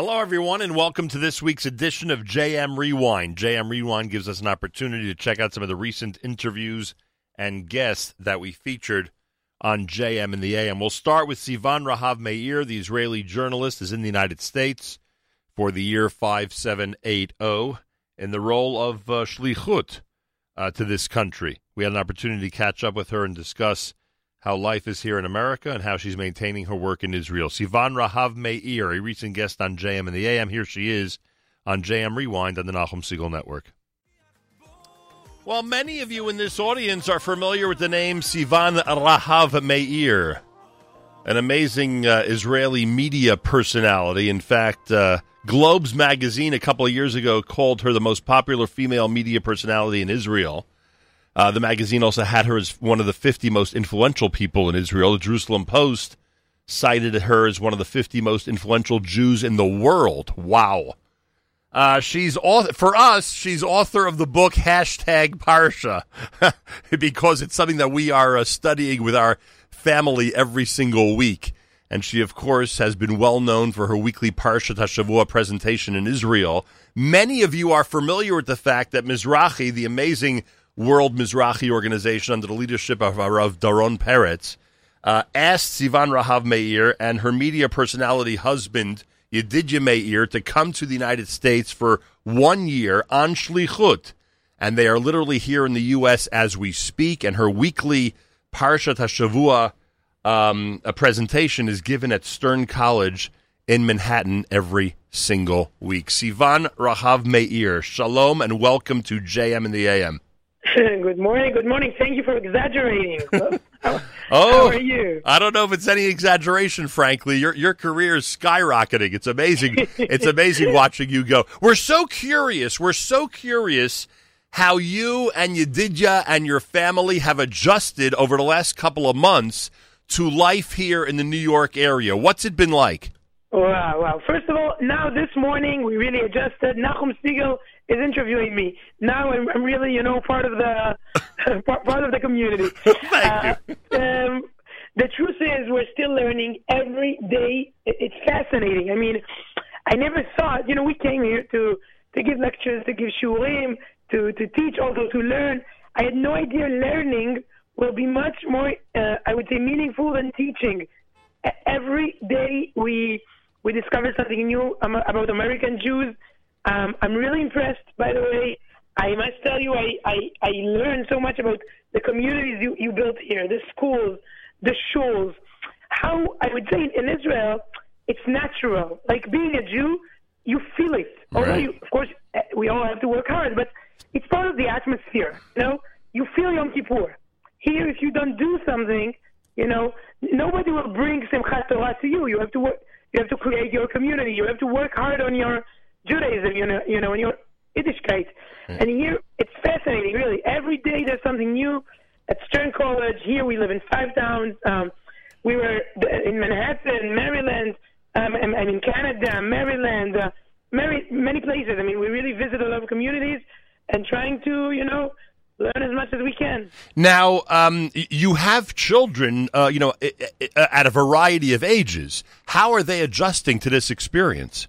Hello, everyone, and welcome to this week's edition of JM Rewind. JM Rewind gives us an opportunity to check out some of the recent interviews and guests that we featured on JM in the AM. We'll start with Sivan Rahav Meir, the Israeli journalist, is in the United States for the year 5780 in the role of shlichut to this country. We had an opportunity to catch up with her and discuss how life is here in America and how she's maintaining her work in Israel. Sivan Rahav Meir, a recent guest on JM and the AM. Here she is on JM Rewind on the Nachum Stiegel Network. Well, many of you in this audience are familiar with the name Sivan Rahav Meir, an amazing Israeli media personality. In fact, Globes magazine a couple of years ago called her the most popular female media personality in Israel. The magazine also had her as one of the 50 most influential people in Israel. The Jerusalem Post cited her as one of the 50 most influential Jews in the world. Wow. She's author of the book Hashtag Parsha, because it's something that we are studying with our family every single week. And she, of course, has been well known for her weekly Parashat HaShavua presentation in Israel. Many of you are familiar with the fact that Mizrahi, the amazing World Mizrahi Organization under the leadership of Rav Doron Peretz, asked Sivan Rahav Meir and her media personality husband, Yedidya Meir, to come to the United States for 1 year on shlichut, and they are literally here in the U.S. as we speak, and her weekly Parashat HaShavua presentation is given at Stern College in Manhattan every single week. Sivan Rahav Meir, shalom and welcome to JM and the AM. Good morning. Thank you for exaggerating. How are you? I don't know if it's any exaggeration, frankly. Your career is skyrocketing. It's amazing. It's amazing watching you go. We're so curious how you and Yedidya and your family have adjusted over the last couple of months to life here in the New York area. What's it been like? Wow. First of all, now this morning we really adjusted. Nachum Stiegel is interviewing me now. I'm really, part of the community. Thank you. The truth is, we're still learning every day. It's fascinating. I mean, I never thought. We came here to give lectures, to give shurim, to teach, also to learn. I had no idea learning will be much more, I would say, meaningful than teaching. Every day we discover something new about American Jews. I'm really impressed, by the way. I must tell you, I learned so much about the communities you built here, the schools, the shuls. How, I would say, in Israel, it's natural. Like, being a Jew, you feel it. Right. Although, of course, we all have to work hard, but it's part of the atmosphere. You feel Yom Kippur. Here, if you don't do something, nobody will bring Simchat Torah to you. You have to work. You have to create your community. You have to work hard on your Judaism, and your Yiddishkeit. Mm. And here, it's fascinating, really. Every day there's something new. At Stern College, here we live in five towns. We were in Manhattan, Maryland, in Canada, Maryland, many places. I mean, we really visit a lot of communities and trying to, learn as much as we can. Now, you have children, at a variety of ages. How are they adjusting to this experience?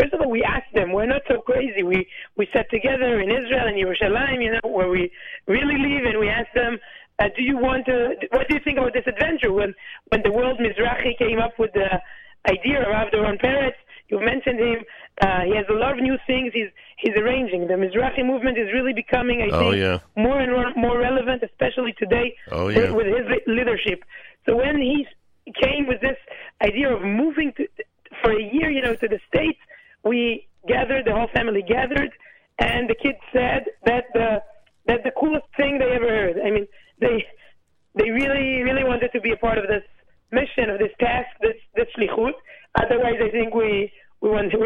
First of all, we asked them. We're not so crazy. We sat together in Israel and Yerushalayim, where we really live, and we asked them, what do you think about this adventure? When the World Mizrahi came up with the idea of Rav Doron Peretz, you mentioned him. He has a lot of new things he's arranging. The Mizrahi movement is really becoming, I think, more and more relevant, especially today with his leadership. So when he came with this idea of moving for a year, to the States, we gathered, the whole family gathered, and the kids said that that's the coolest thing they ever heard. I mean, they really, really wanted to be a part of this mission, of this task, this shlichut. Otherwise, I think we wouldn't do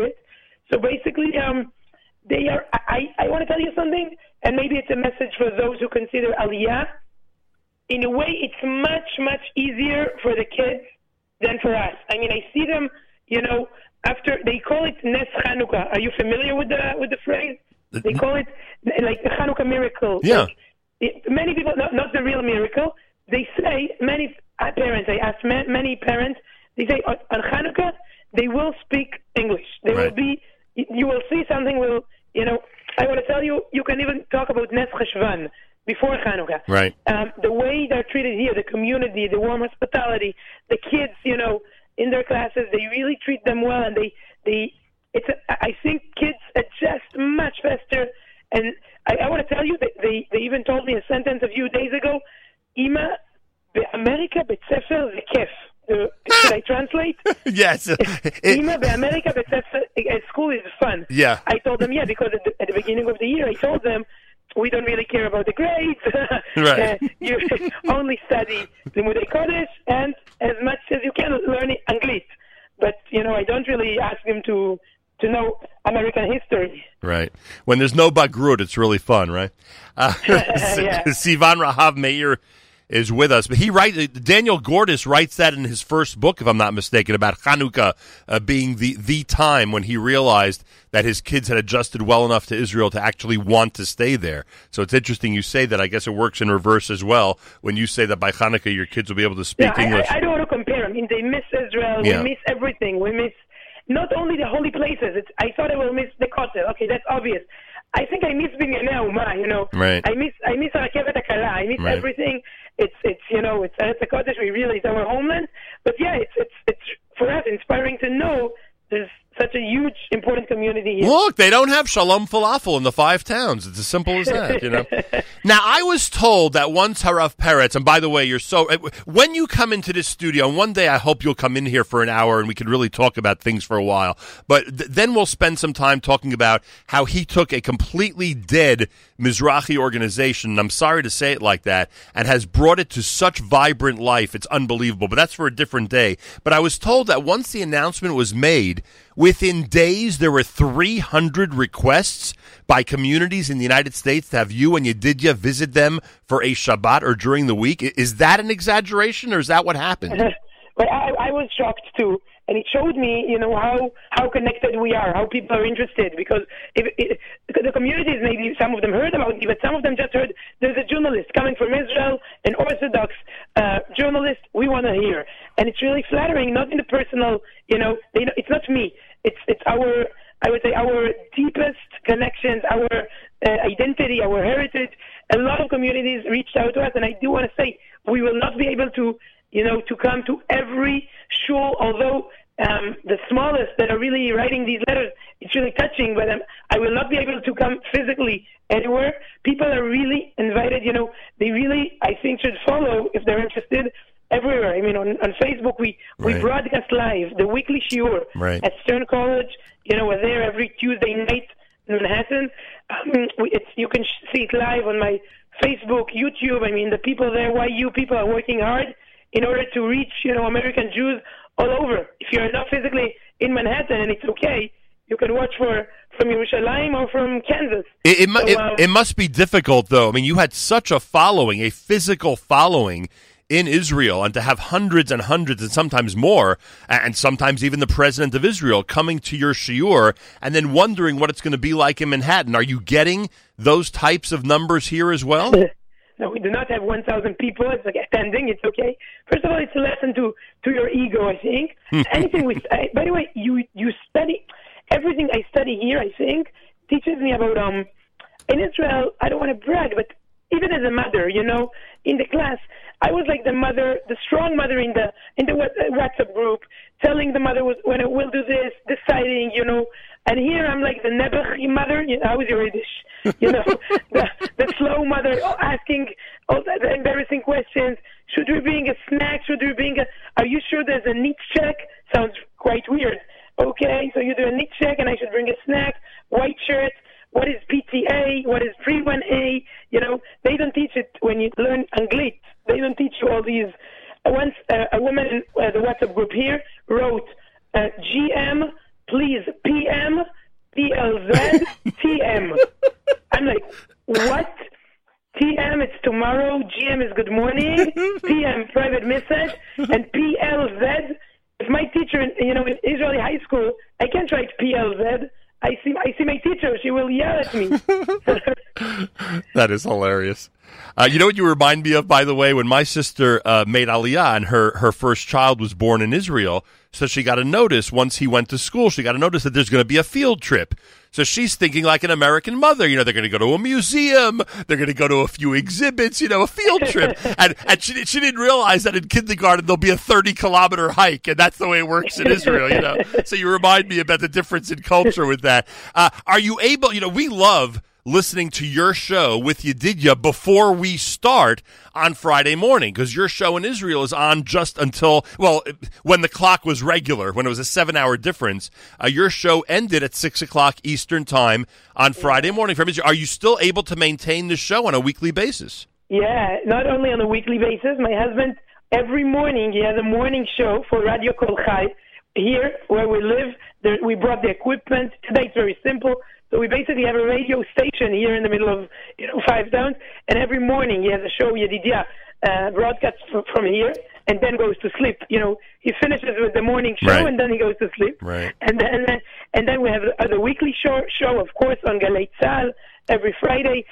it. So basically, they are. I want to tell you something, and maybe it's a message for those who consider Aliyah. In a way, it's much easier for the kids than for us. I mean, I see them. After they call it Nes Chanukah. Are you familiar with the phrase? They call it like the Chanukah miracle. Yeah. Like, many people, not the real miracle. They say, many parents. I asked many parents. They say on Chanukah they will speak English. They will be. You will see something. I want to tell you. You can even talk about Nes Cheshvan before Hanukkah. Right. The way they're treated here, the community, the warm hospitality, the kids. In their classes, they really treat them well, and they. I think kids adjust much faster. And I want to tell you that they even told me a sentence a few days ago. Ima, be'Amerika bet-sefer v'kef. Should I translate? Yes. Ima, be'Amerika bet-sefer, school is fun. Yeah. I told them, because at the beginning of the year, I told them, we don't really care about the grades. Right. You only study Limudei Kodesh and as much as you can learn English. But, I don't really ask them to know American history. Right. When there's no bagrut, it's really fun, right? Sivan Rahav Meir is with us. But he writes, Daniel Gordis writes that in his first book, if I'm not mistaken, about Hanukkah being the time when he realized that his kids had adjusted well enough to Israel to actually want to stay there. So it's interesting you say that. I guess it works in reverse as well when you say that by Hanukkah your kids will be able to speak English. I don't want to compare. I mean, they miss Israel. Yeah. We miss everything. We miss not only the holy places. I thought I will miss the Kotel. Okay, that's obvious. I think I miss Binyanei Umar, Right. I miss Rakevet Akala. I miss everything. It's Eretz HaKodesh. We really, it's our homeland. But it's for us inspiring to know there's such a huge, important community here. Look, they don't have Shalom Falafel in the 5 towns. It's as simple as that, Now, I was told that once Harav Peretz, and by the way, when you come into this studio, and one day I hope you'll come in here for an hour and we can really talk about things for a while, but then we'll spend some time talking about how he took a completely dead Mizrahi organization, and I'm sorry to say it like that, and has brought it to such vibrant life. It's unbelievable, but that's for a different day. But I was told that once the announcement was made, within days, there were 300 requests by communities in the United States to have you and Yedidya visit them for a Shabbat or during the week. Is that an exaggeration, or is that what happened? But I was shocked, too. And it showed me, how connected we are, how people are interested. Because because the communities, maybe some of them heard about me, but some of them just heard, there's a journalist coming from Israel, an Orthodox journalist, we want to hear. And it's really flattering, not in the personal, it's not me. It's our, I would say, our deepest connections, our identity, our heritage. A lot of communities reached out to us, and I do want to say, we will not be able to come to every shul, although the smallest that are really writing these letters, it's really touching, but I will not be able to come physically anywhere. People are really invited, they really, I think, should follow, if they're interested, everywhere. I mean, on Facebook, we broadcast live, the weekly shiur at Stern College, we're there every Tuesday night in Manhattan. You can see it live on my Facebook, YouTube. I mean, the people there, YU people are working hard in order to reach, American Jews all over. If you're not physically in Manhattan, and it's okay, you can watch from Yerushalayim or from Kansas. It must be difficult, though. I mean, you had such a following, a physical following in Israel, and to have hundreds and hundreds and sometimes more, and sometimes even the president of Israel coming to your shiur and then wondering what it's going to be like in Manhattan. Are you getting those types of numbers here as well? No, we do not have 1,000 people attending. It's okay. First of all, it's a lesson to your ego, I think. Anything we study. By the way, you study everything I study here. I think teaches me about in Israel. I don't want to brag, but even as a mother, in the class, I was like the mother, the strong mother in the WhatsApp group, telling the mother when I will do this, deciding, And here I'm like the Nebuchadnezzar mother. How is your Yiddish? The slow mother asking all the embarrassing questions. Should we bring a snack? Should we bring a? Are you sure there's a neat check? Sounds quite weird. Okay, so you do a neat check, and I should bring a snack. White shirt. What is PTA? What is pre-1A? They don't teach it when you learn English. They don't teach you all these. Once a woman in the WhatsApp group here wrote GM. Please, PM, PLZ, TM. I'm like, what? TM, it's tomorrow. GM is good morning. PM, private message. And PLZ, if my teacher, in Israeli high school, I can't write PLZ. I see my teacher. She will yell at me. That is hilarious. You know what you remind me of, by the way? When my sister made Aliyah and her first child was born in Israel, So she got a notice once he went to school. She got a notice that there's going to be a field trip. So she's thinking like an American mother. You know, they're going to go to a museum. They're going to go to a few exhibits, you know, a field trip. And she didn't realize that in kindergarten there'll be a 30-kilometer hike, and that's the way it works in Israel, you know. So you remind me about the difference in culture with that. Are you able – you know, we love – listening to your show with Yedidya before we start on Friday morning, because your show in Israel is on just until, well, when the clock was regular, when it was a 7-hour difference, your show ended at 6 o'clock Eastern time on Friday morning from Israel. Are you still able to maintain the show on a weekly basis? Yeah, not only on a weekly basis. My husband, every morning, he has a morning show for Radio Kol Chai. Here, where we live, we brought the equipment. Today it's very simple. So we basically have a radio station here in the middle of, you know, five towns, and every morning he has a show, Yedidya, broadcasts from here, and then goes to sleep. You know, he finishes with the morning show, right, and then he goes to sleep. Right. And then we have the weekly show, of course, on Galei Tzal every Friday.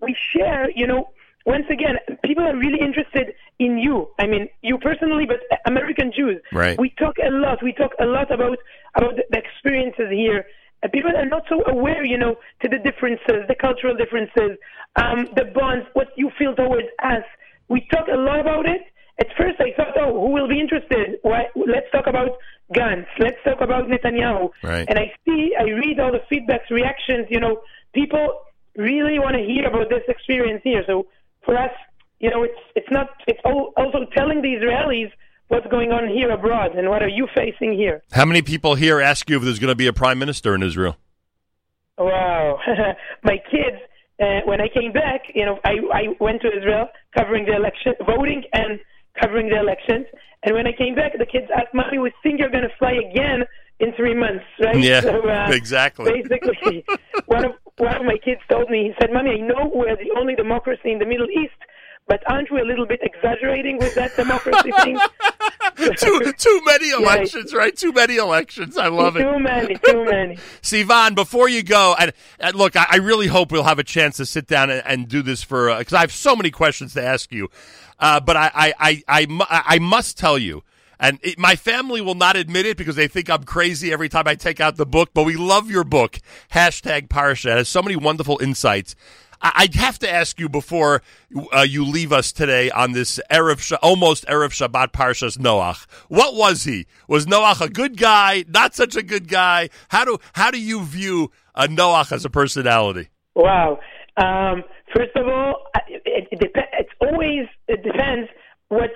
We share, you know, once again, people are really interested in you. I mean, you personally, but American Jews. Right. We talk a lot. We talk a lot about the experiences here. People are not so aware, you know, to the differences, the cultural differences, the bonds, what you feel towards us. We talk a lot about it. At first I thought, oh, who will be interested? Why? Let's talk about Gantz. Let's talk about Netanyahu. Right. And I read all the feedbacks, reactions, you know, people really want to hear about this experience here. So for us, you know, it's also telling the Israelis what's going on here abroad, and what are you facing here? How many people here ask you if there's going to be a prime minister in Israel? Wow. My kids, when I came back, you know, I went to Israel covering the election, voting and covering the elections. And when I came back, the kids asked, Mommy, we think you're going to fly again in 3 months, right? Yeah, so, exactly. Basically, one of my kids told me, he said, Mommy, I know we're the only democracy in the Middle East, but aren't we a little bit exaggerating with that democracy thing? Too many elections, right? Too many elections. I love it. Too many. Sivan, before you go, and look, I really hope we'll have a chance to sit down and do this for, because I have so many questions to ask you. But I must tell you, and my family will not admit it because they think I'm crazy every time I take out the book, but we love your book, Hashtag Parsha. It has so many wonderful insights. I'd have to ask you before you leave us today on this almost Erev Shabbat Parshas Noach. What was he? Was Noach a good guy? Not such a good guy? How do you view Noach as a personality? Wow. First of all, it depends what's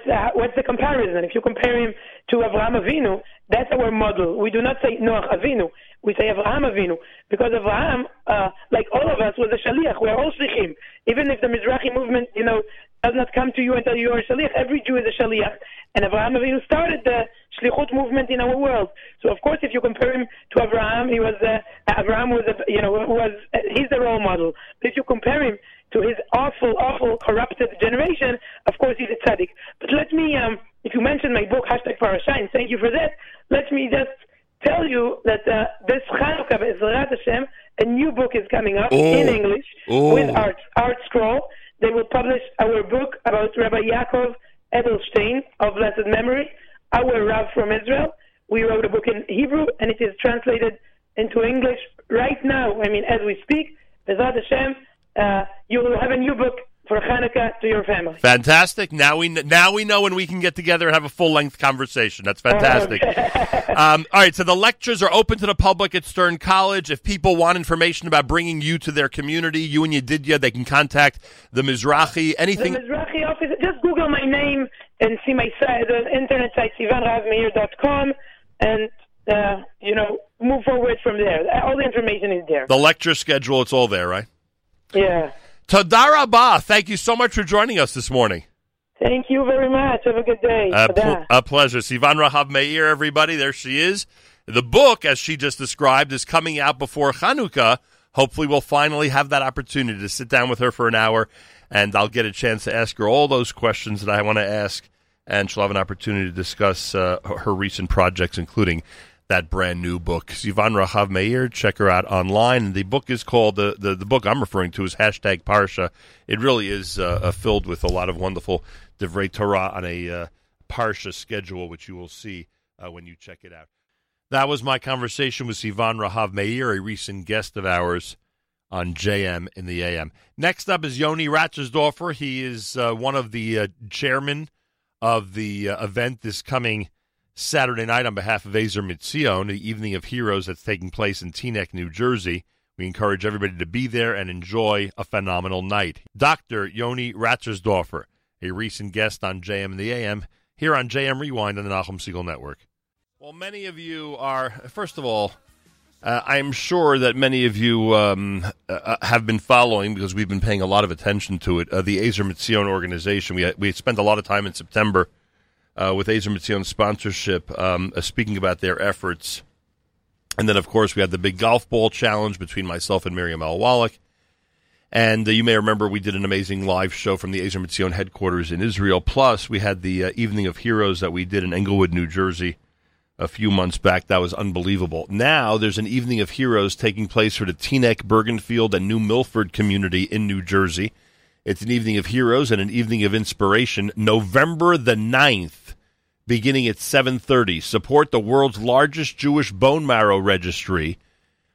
the comparison. If you compare him to Avraham Avinu, that's our model. We do not say Noach Avinu. We say Avraham Avinu, because Avraham, like all of us, was a shaliach. We are all shlichim. Even if the Mizrahi movement, you know, does not come to you until you are a shaliach, every Jew is a shaliach. And Avraham Avinu started the shlichut movement in our world. So of course, if you compare him to Avraham, he's the role model. But if you compare him to his awful, corrupted generation, of course he's a tzaddik. But let me, if you mentioned my book, Hashtag Parsha, and thank you for that, let me just tell you that this Chanukah, Be'ezrat Hashem, a new book is coming up in English with Art Scroll. They will publish our book about Rabbi Yaakov Edelstein of blessed memory, our Rav from Israel. We wrote a book in Hebrew, and it is translated into English right now. I mean, as we speak, Be'ezrat Hashem, you will have a new book for Hanukkah to your family. Fantastic. Now we know when we can get together and have a full-length conversation. That's fantastic. All right, so the lectures are open to the public at Stern College. If people want information about bringing you to their community, you and Yedidya, they can contact the Mizrahi. Anything? The Mizrahi office. Just Google my name and see my site, the internet site, sivanrahavmeir.com, and, you know, move forward from there. All the information is there. The lecture schedule, it's all there, right? Yeah. Toda Rabah, thank you so much for joining us this morning. Thank you very much. Have a good day. A pleasure. Sivan Rahav Meir, everybody. There she is. The book, as she just described, is coming out before Hanukkah. Hopefully we'll finally have that opportunity to sit down with her for an hour, and I'll get a chance to ask her all those questions that I want to ask, and she'll have an opportunity to discuss her recent projects, including that brand new book. Sivan Rahav Meir, check her out online. The book is called, the book I'm referring to is Hashtag Parsha. It really is filled with a lot of wonderful Divrei Torah on a Parsha schedule, which you will see when you check it out. That was my conversation with Sivan Rahav Meir, a recent guest of ours on JM in the AM. Next up is Yoni Ratzersdorfer. He is one of the chairmen of the event this coming Saturday night on behalf of Ezer Mizion, the Evening of Heroes that's taking place in Teaneck, New Jersey. We encourage everybody to be there and enjoy a phenomenal night. Dr. Yoni Ratzersdorfer, a recent guest on JM in the AM, here on JM Rewind on the Nachum Stiegel Network. Well, many of you are, first of all, I'm sure that many of you have been following, because we've been paying a lot of attention to it, the Ezer Mizion organization. We spent a lot of time in September with Ezer Mizion sponsorship speaking about their efforts. And then, of course, we had the big golf ball challenge between myself and Miriam Al-Wallach. And you may remember we did an amazing live show from the Ezer Mizion headquarters in Israel. Plus, we had the Evening of Heroes that we did in Englewood, New Jersey, a few months back. That was unbelievable. Now there's an Evening of Heroes taking place for the Teaneck, Bergenfield, and New Milford community in New Jersey. It's an Evening of Heroes and an Evening of Inspiration, November the 9th, beginning at 7:30. Support the world's largest Jewish bone marrow registry.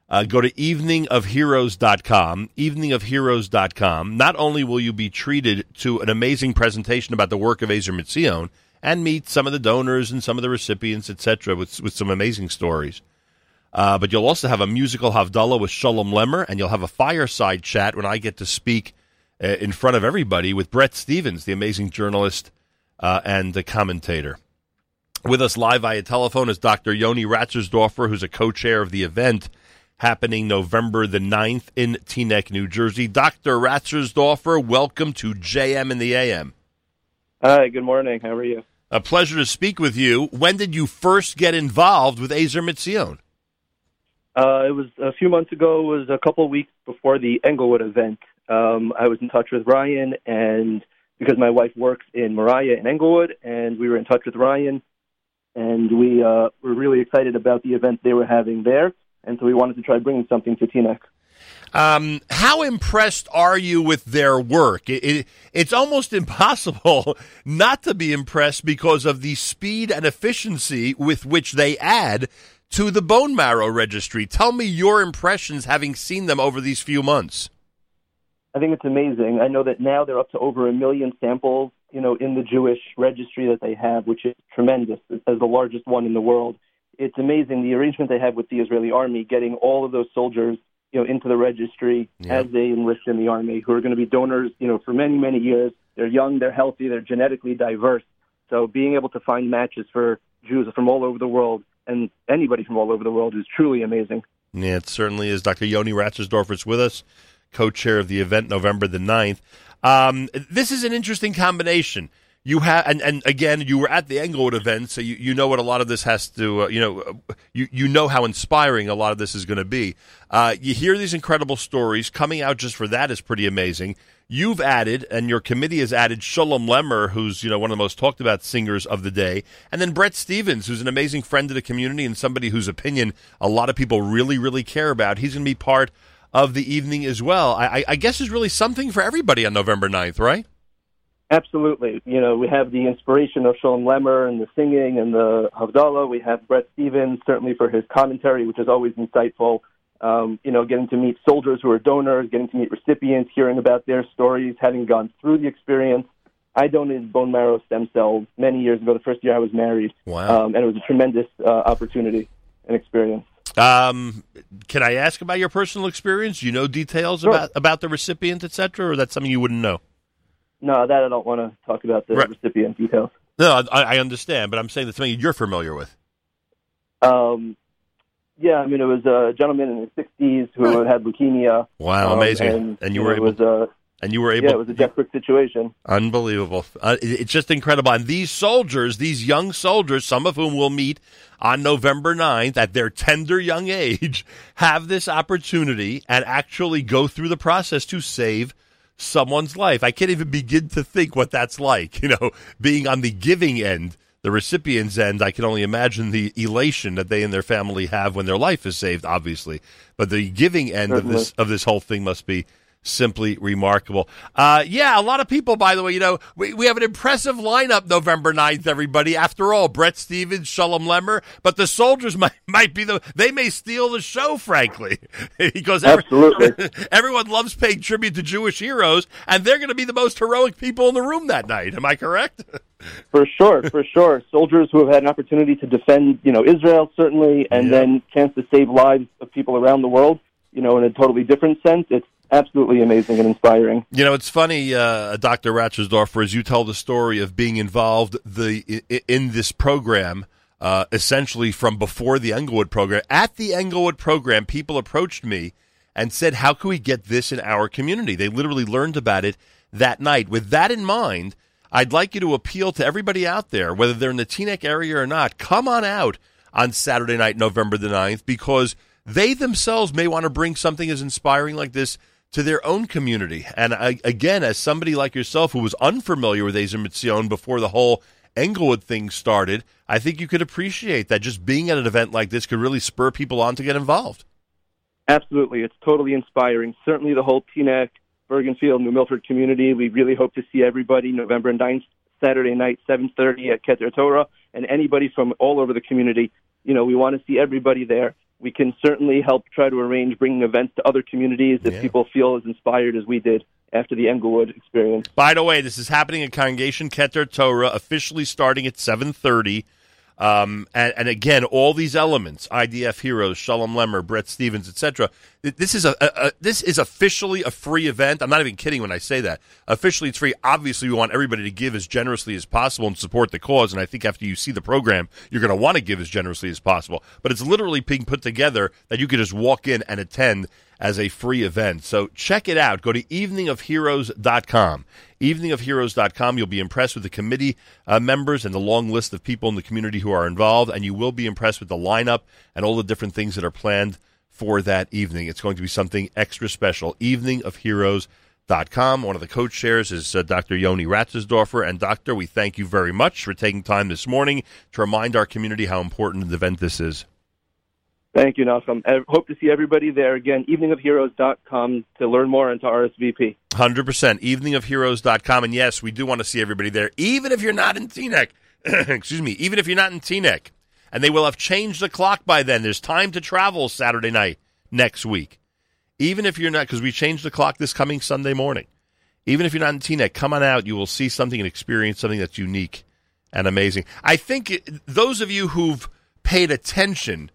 Go to eveningofheroes.com, eveningofheroes.com. Not only will you be treated to an amazing presentation about the work of Ezer Mizion, and meet some of the donors and some of the recipients, etc., with some amazing stories. But you'll also have a musical Havdalah with Shulem Lemmer, and you'll have a fireside chat when I get to speak in front of everybody with Bret Stephens, the amazing journalist and the commentator. With us live via telephone is Dr. Yoni Ratzersdorfer, who's a co-chair of the event happening November the 9th in Teaneck, New Jersey. Dr. Ratzersdorfer, welcome to JM in the AM. Hi, good morning. How are you? A pleasure to speak with you. When did you first get involved with Ezer Mizion? It was a few months ago. It was a couple of weeks before the Englewood event. I was in touch with Ryan, and because my wife works in Moriah in Englewood, and we were in touch with Ryan, and we were really excited about the event they were having there, and so we wanted to try bringing something to Teaneck. How impressed are you with their work? It's almost impossible not to be impressed because of the speed and efficiency with which they add to the bone marrow registry. Tell me your impressions having seen them over these few months. I think it's amazing. I know that now they're up to over 1 million samples, in the Jewish registry that they have, which is tremendous. It's the largest one in the world. It's amazing the arrangement they have with the Israeli army, getting all of those soldiers into the registry as they enlist in the army, who are going to be donors, for many, many years. They're young, they're healthy, they're genetically diverse. So being able to find matches for Jews from all over the world and anybody from all over the world is truly amazing. Yeah, it certainly is. Dr. Yoni Ratzersdorfer is with us, co-chair of the event November the 9th. This is an interesting combination. You have, and again, you were at the Englewood event, so you know what a lot of this has to, you know how inspiring a lot of this is going to be. You hear these incredible stories. Coming out just for that is pretty amazing. You've added, and your committee has added, Shulem Lemmer, who's, one of the most talked about singers of the day, and then Bret Stephens, who's an amazing friend of the community and somebody whose opinion a lot of people really, really care about. He's going to be part of the evening as well. I guess there's really something for everybody on November 9th, right? Absolutely. We have the inspiration of Shulem Lemmer and the singing and the Havdalah. We have Bret Stephens, certainly for his commentary, which is always insightful. Getting to meet soldiers who are donors, getting to meet recipients, hearing about their stories, having gone through the experience. I donated bone marrow stem cells many years ago, the first year I was married. Wow. And it was a tremendous opportunity and experience. Can I ask about your personal experience? Do you know details about the recipient, et cetera, or that's something you wouldn't know? No, that I don't want to talk about the recipient details. No, I understand, but I'm saying that's something you're familiar with. It was a gentleman in his 60s who had leukemia. Wow, amazing! And you were able. Yeah, it was a desperate situation. Unbelievable! It's just incredible. And these soldiers, these young soldiers, some of whom we'll meet on November 9th at their tender young age, have this opportunity and actually go through the process to save someone's life. I can't even begin to think what that's like, being on the giving end, the recipient's end. I can only imagine the elation that they and their family have when their life is saved, obviously. But the giving end of this whole thing must be simply remarkable. Yeah, a lot of people, by the way, you know, we have an impressive lineup November 9th, everybody. After all, Bret Stephens, Shulem Lemmer, but the soldiers might be they may steal the show, frankly, because absolutely. Everyone loves paying tribute to Jewish heroes, and they're going to be the most heroic people in the room that night. Am I correct? For sure, for sure. Soldiers who have had an opportunity to defend, you know, Israel, certainly, and then chance to save lives of people around the world, you know, in a totally different sense. It's absolutely amazing and inspiring. You know, it's funny, Dr. Ratzersdorfer, as you tell the story of being involved in this program, essentially from before the Englewood program. At the Englewood program, people approached me and said, how can we get this in our community? They literally learned about it that night. With that in mind, I'd like you to appeal to everybody out there, whether they're in the Teaneck area or not, come on out on Saturday night, November the 9th, because they themselves may want to bring something as inspiring like this to their own community. And again, as somebody like yourself who was unfamiliar with Ezer Mizion before the whole Englewood thing started, I think you could appreciate that just being at an event like this could really spur people on to get involved. Absolutely. It's totally inspiring. Certainly the whole Teaneck, Bergenfield, New Milford community, we really hope to see everybody November 9th, Saturday night, 7:30 at Keter Torah, and anybody from all over the community. You know, we want to see everybody there. We can certainly help try to arrange bringing events to other communities if people feel as inspired as we did after the Englewood experience. By the way, this is happening at Congregation Keter Torah, officially starting at 7:30. And again, all these elements, IDF heroes, Shulem Lemmer, Bret Stephens, etc. This is this is officially a free event. I'm not even kidding when I say that. Officially, it's free. Obviously, we want everybody to give as generously as possible and support the cause. And I think after you see the program, you're going to want to give as generously as possible. But it's literally being put together that you can just walk in and attend as a free event. So check it out. Go to eveningofheroes.com. Eveningofheroes.com. You'll be impressed with the committee members and the long list of people in the community who are involved, and you will be impressed with the lineup and all the different things that are planned for that evening. It's going to be something extra special. Eveningofheroes.com. One of the co-chairs is Dr. Yoni Ratzersdorfer. And, Doctor, we thank you very much for taking time this morning to remind our community how important an event this is. Thank you, Nachum. I hope to see everybody there. Again, eveningofheroes.com to learn more and to RSVP. 100%. Eveningofheroes.com. And yes, we do want to see everybody there, even if you're not in Teaneck. Excuse me. Even if you're not in Teaneck. And they will have changed the clock by then. There's time to travel Saturday night next week. Even if you're not, because we changed the clock this coming Sunday morning. Even if you're not in Teaneck, come on out. You will see something and experience something that's unique and amazing. I think those of you who've paid attention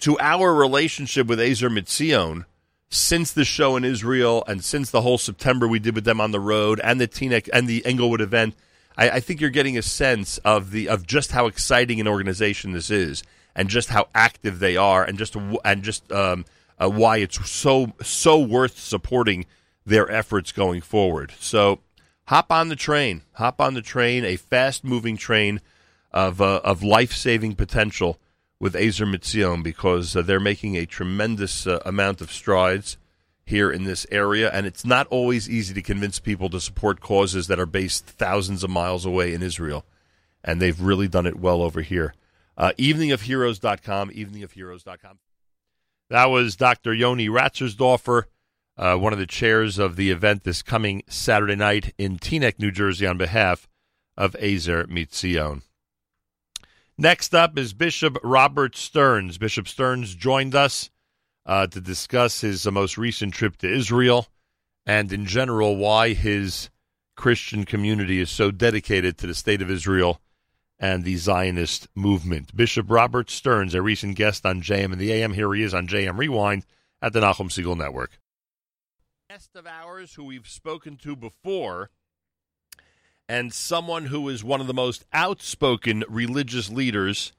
to our relationship with Ezer Mizion since the show in Israel and since the whole September we did with them on the road and the Teaneck and the Englewood event, I think you're getting a sense of just how exciting an organization this is and just how active they are and just why it's so worth supporting their efforts going forward. So hop on the train, a fast-moving train of life-saving potential with Ezer Mizion, because they're making a tremendous amount of strides here in this area, and it's not always easy to convince people to support causes that are based thousands of miles away in Israel, and they've really done it well over here. Eveningofheroes.com, eveningofheroes.com. That was Dr. Yoni Ratzersdorfer, one of the chairs of the event this coming Saturday night in Teaneck, New Jersey, on behalf of Ezer Mizion. Next up is Bishop Robert Stearns. Bishop Stearns joined us to discuss his most recent trip to Israel and, in general, why his Christian community is so dedicated to the state of Israel and the Zionist movement. Bishop Robert Stearns, a recent guest on JM and the AM. Here he is on JM Rewind at the Nachum Stiegel Network. Guest of ours who we've spoken to before, and someone who is one of the most outspoken religious leaders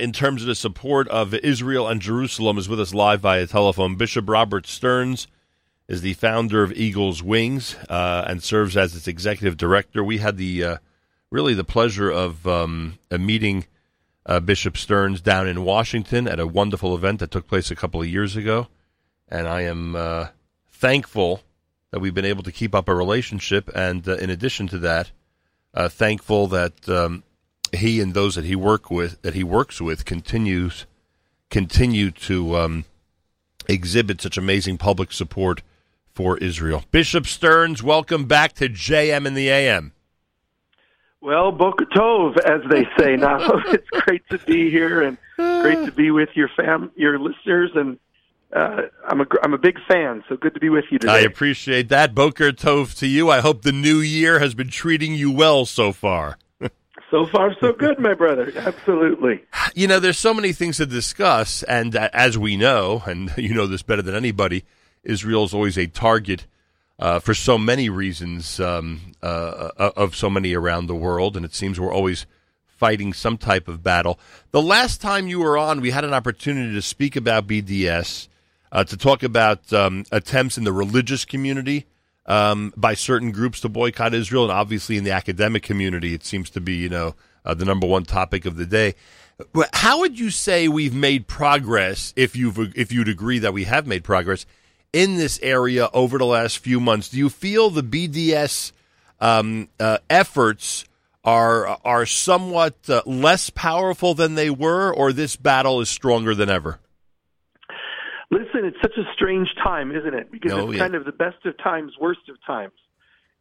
in terms of the support of Israel and Jerusalem, is with us live via telephone. Bishop Robert Stearns is the founder of Eagle's Wings and serves as its executive director. We had the pleasure of meeting Bishop Stearns down in Washington at a wonderful event that took place a couple of years ago, and I am thankful that we've been able to keep up a relationship, and in addition to that, thankful that he and those that he works with continue to exhibit such amazing public support for Israel. Bishop Stearns, welcome back to JM and the AM. Well, Boker Tov, as they say now. It's great to be here and great to be with your listeners, and I'm a big fan, so good to be with you today. I appreciate that. Boker Tov to you. I hope the new year has been treating you well so far. So far, so good, my brother. Absolutely. You know, there's so many things to discuss, and as we know, and you know this better than anybody, Israel is always a target for so many reasons of so many around the world, and it seems we're always fighting some type of battle. The last time you were on, we had an opportunity to speak about BDS, to talk about attempts in the religious community by certain groups to boycott Israel, and obviously in the academic community, it seems to be, you know, the number one topic of the day. How would you say we've made progress, if you'd agree that we have made progress, in this area over the last few months? Do you feel the BDS efforts are somewhat less powerful than they were, or this battle is stronger than ever? Listen, it's such a strange time, isn't it? Because it's kind of the best of times, worst of times.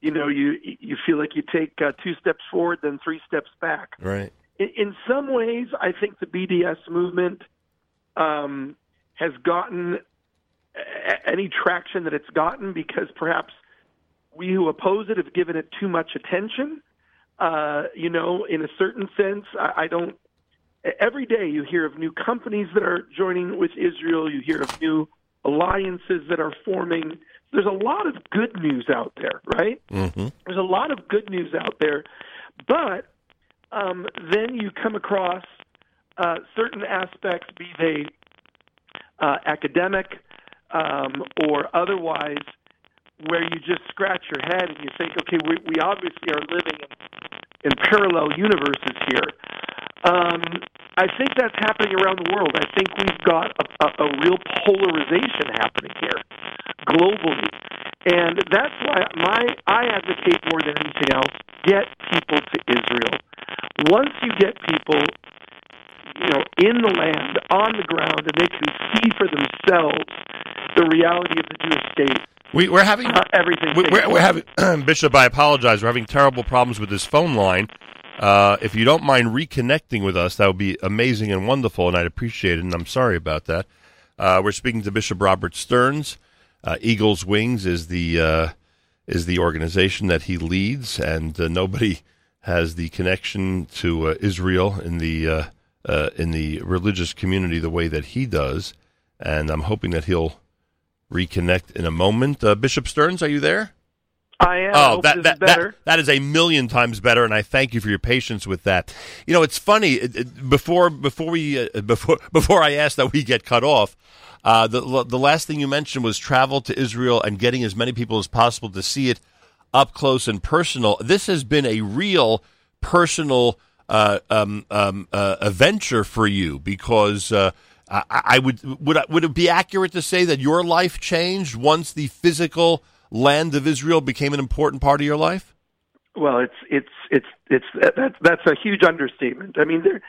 You know, you feel like you take 2 steps forward, then 3 steps back. Right. In some ways, I think the BDS movement has gotten any traction that it's gotten because perhaps we who oppose it have given it too much attention. You know, in a certain sense, I don't. Every day you hear of new companies that are joining with Israel. You hear of new alliances that are forming. There's a lot of good news out there, right? Mm-hmm. There's a lot of good news out there. But then you come across certain aspects, be they academic or otherwise, where you just scratch your head and you think, okay, we obviously are living in parallel universes here. I think that's happening around the world. I think we've got a real polarization happening here globally. And that's why I advocate more than anything else, get people to Israel. Once you get people, you know, in the land, on the ground, and they can see for themselves the reality of the Jewish state. We're having everything. We're having Bishop, I apologize. We're having terrible problems with this phone line. If you don't mind reconnecting with us, that would be amazing and wonderful, and I'd appreciate it. And I'm sorry about that. We're speaking to Bishop Robert Stearns. Eagle's Wings is the organization that he leads, and nobody has the connection to Israel in the religious community the way that he does. And I'm hoping that he'll reconnect in a moment. Bishop Stearns, are you there? I am. Oh, that is 1,000,000 times better, and I thank you for your patience with that. You know, it's funny. Before I asked that we get cut off, the last thing you mentioned was travel to Israel and getting as many people as possible to see it up close and personal. This has been a real personal adventure for you because. Would it be accurate to say that your life changed once the physical land of Israel became an important part of your life? Well, that's a huge understatement. I mean,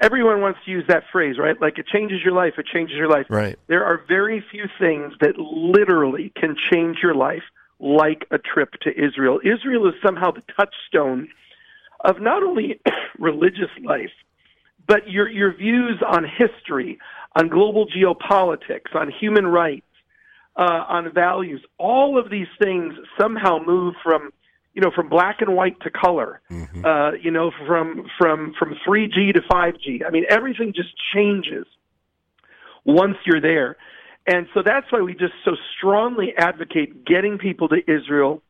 everyone wants to use that phrase, right? Like, it changes your life, it changes your life. Right. There are very few things that literally can change your life like a trip to Israel. Israel is somehow the touchstone of not only religious life, but your views on history, on global geopolitics, on human rights, on values, all of these things somehow move from black and white to color, mm-hmm. From 3G to 5G. I mean, everything just changes once you're there. And so that's why we just so strongly advocate getting people to Israel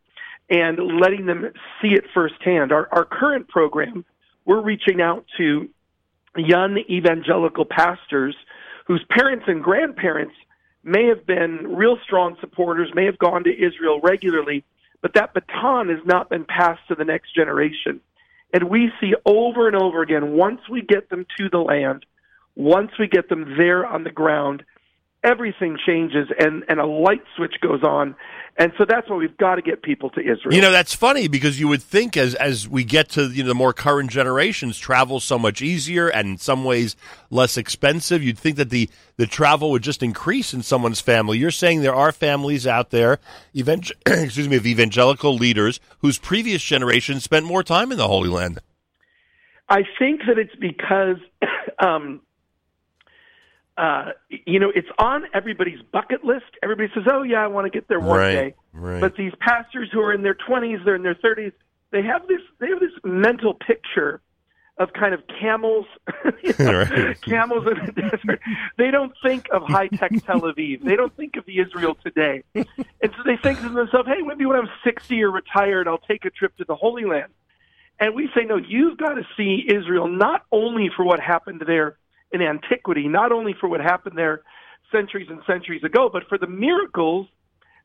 and letting them see it firsthand. Our current program, we're reaching out to young evangelical pastors whose parents and grandparents may have been real strong supporters, may have gone to Israel regularly, but that baton has not been passed to the next generation. And we see over and over again, once we get them to the land, once we get them there on the ground, everything changes and a light switch goes on. And so that's why we've got to get people to Israel. You know, that's funny because you would think as we get to, you know, the more current generations, travel's so much easier and in some ways less expensive. You'd think that the travel would just increase in someone's family. You're saying there are families out there, of evangelical leaders whose previous generations spent more time in the Holy Land. I think that it's because, it's on everybody's bucket list. Everybody says, oh, yeah, I want to get there one day. Right. But these pastors who are in their 20s, they're in their 30s, they have this mental picture of kind of camels, camels in the desert. They don't think of high-tech Tel Aviv. They don't think of the Israel today. And so they think to themselves, hey, maybe when I'm 60 or retired, I'll take a trip to the Holy Land. And we say, no, you've got to see Israel not only for what happened there in antiquity, not only for what happened there centuries and centuries ago, but for the miracles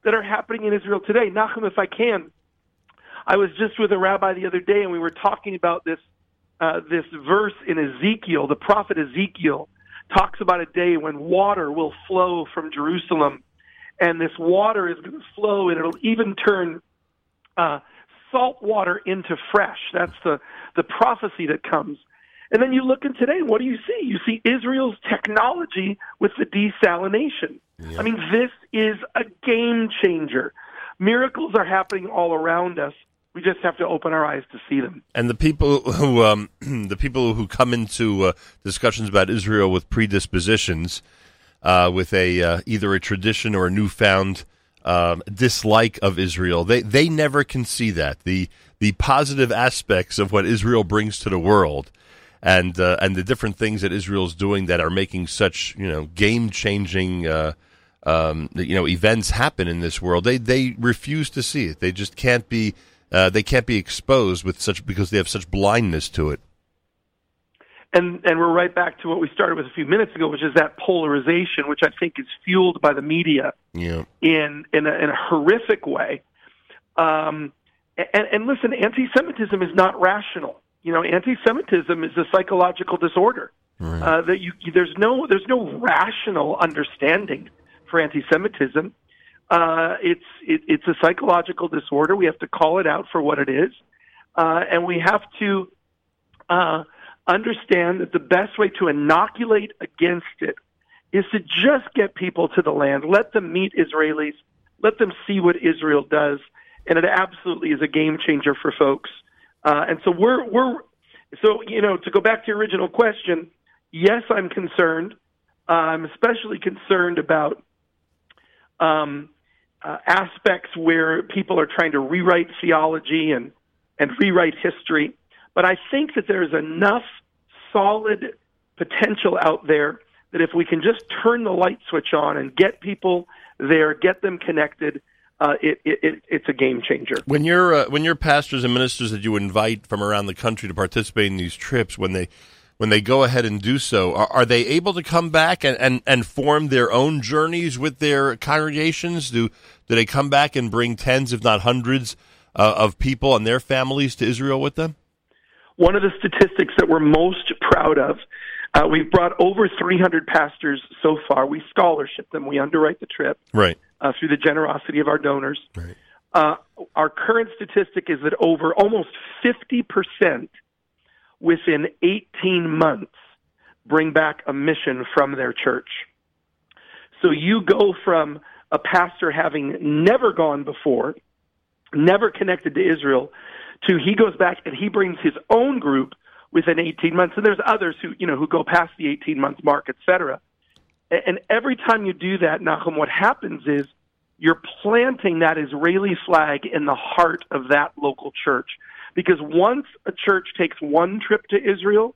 that are happening in Israel today. Nachum, if I can, I was just with a rabbi the other day, and we were talking about this verse in Ezekiel. The prophet Ezekiel talks about a day when water will flow from Jerusalem, and this water is going to flow, and it'll even turn salt water into fresh. That's the prophecy that comes. And then you look in today, what do you see? You see Israel's technology with the desalination. Yeah. I mean, this is a game changer. Miracles are happening all around us. We just have to open our eyes to see them. And the people who come into discussions about Israel with predispositions, with either a tradition or a newfound dislike of Israel, they never can see that the positive aspects of what Israel brings to the world, and the different things that Israel's doing that are making such game-changing events happen in this world. They refuse to see it. They just can't be exposed with such, because they have such blindness to it. And we're right back to what we started with a few minutes ago, which is that polarization, which I think is fueled by the media in a horrific way. And listen, anti-Semitism is not rational. You know, anti-Semitism is a psychological disorder. Right. There's no rational understanding for anti-Semitism. It's a psychological disorder. We have to call it out for what it is, and we have to understand that the best way to inoculate against it is to just get people to the land, let them meet Israelis, let them see what Israel does, and it absolutely is a game changer for folks. And so we're to go back to your original question, yes, I'm concerned. I'm especially concerned about aspects where people are trying to rewrite theology and rewrite history. But I think that there's enough solid potential out there that if we can just turn the light switch on and get people there, get them connected, it's a game changer. When your pastors and ministers that you invite from around the country to participate in these trips, when they go ahead and do so, are they able to come back and form their own journeys with their congregations? Do they come back and bring tens, if not hundreds, of people and their families to Israel with them? One of the statistics that we're most proud of, we've brought over 300 pastors so far. We scholarship them. We underwrite the trip. Right. Through the generosity of our donors. Right. Our current statistic is that over almost 50% within 18 months bring back a mission from their church. So you go from a pastor having never gone before, never connected to Israel, to he goes back and he brings his own group within 18 months. And there's others who go past the 18-month mark, et cetera. And every time you do that, Nachum, what happens is you're planting that Israeli flag in the heart of that local church. Because once a church takes one trip to Israel,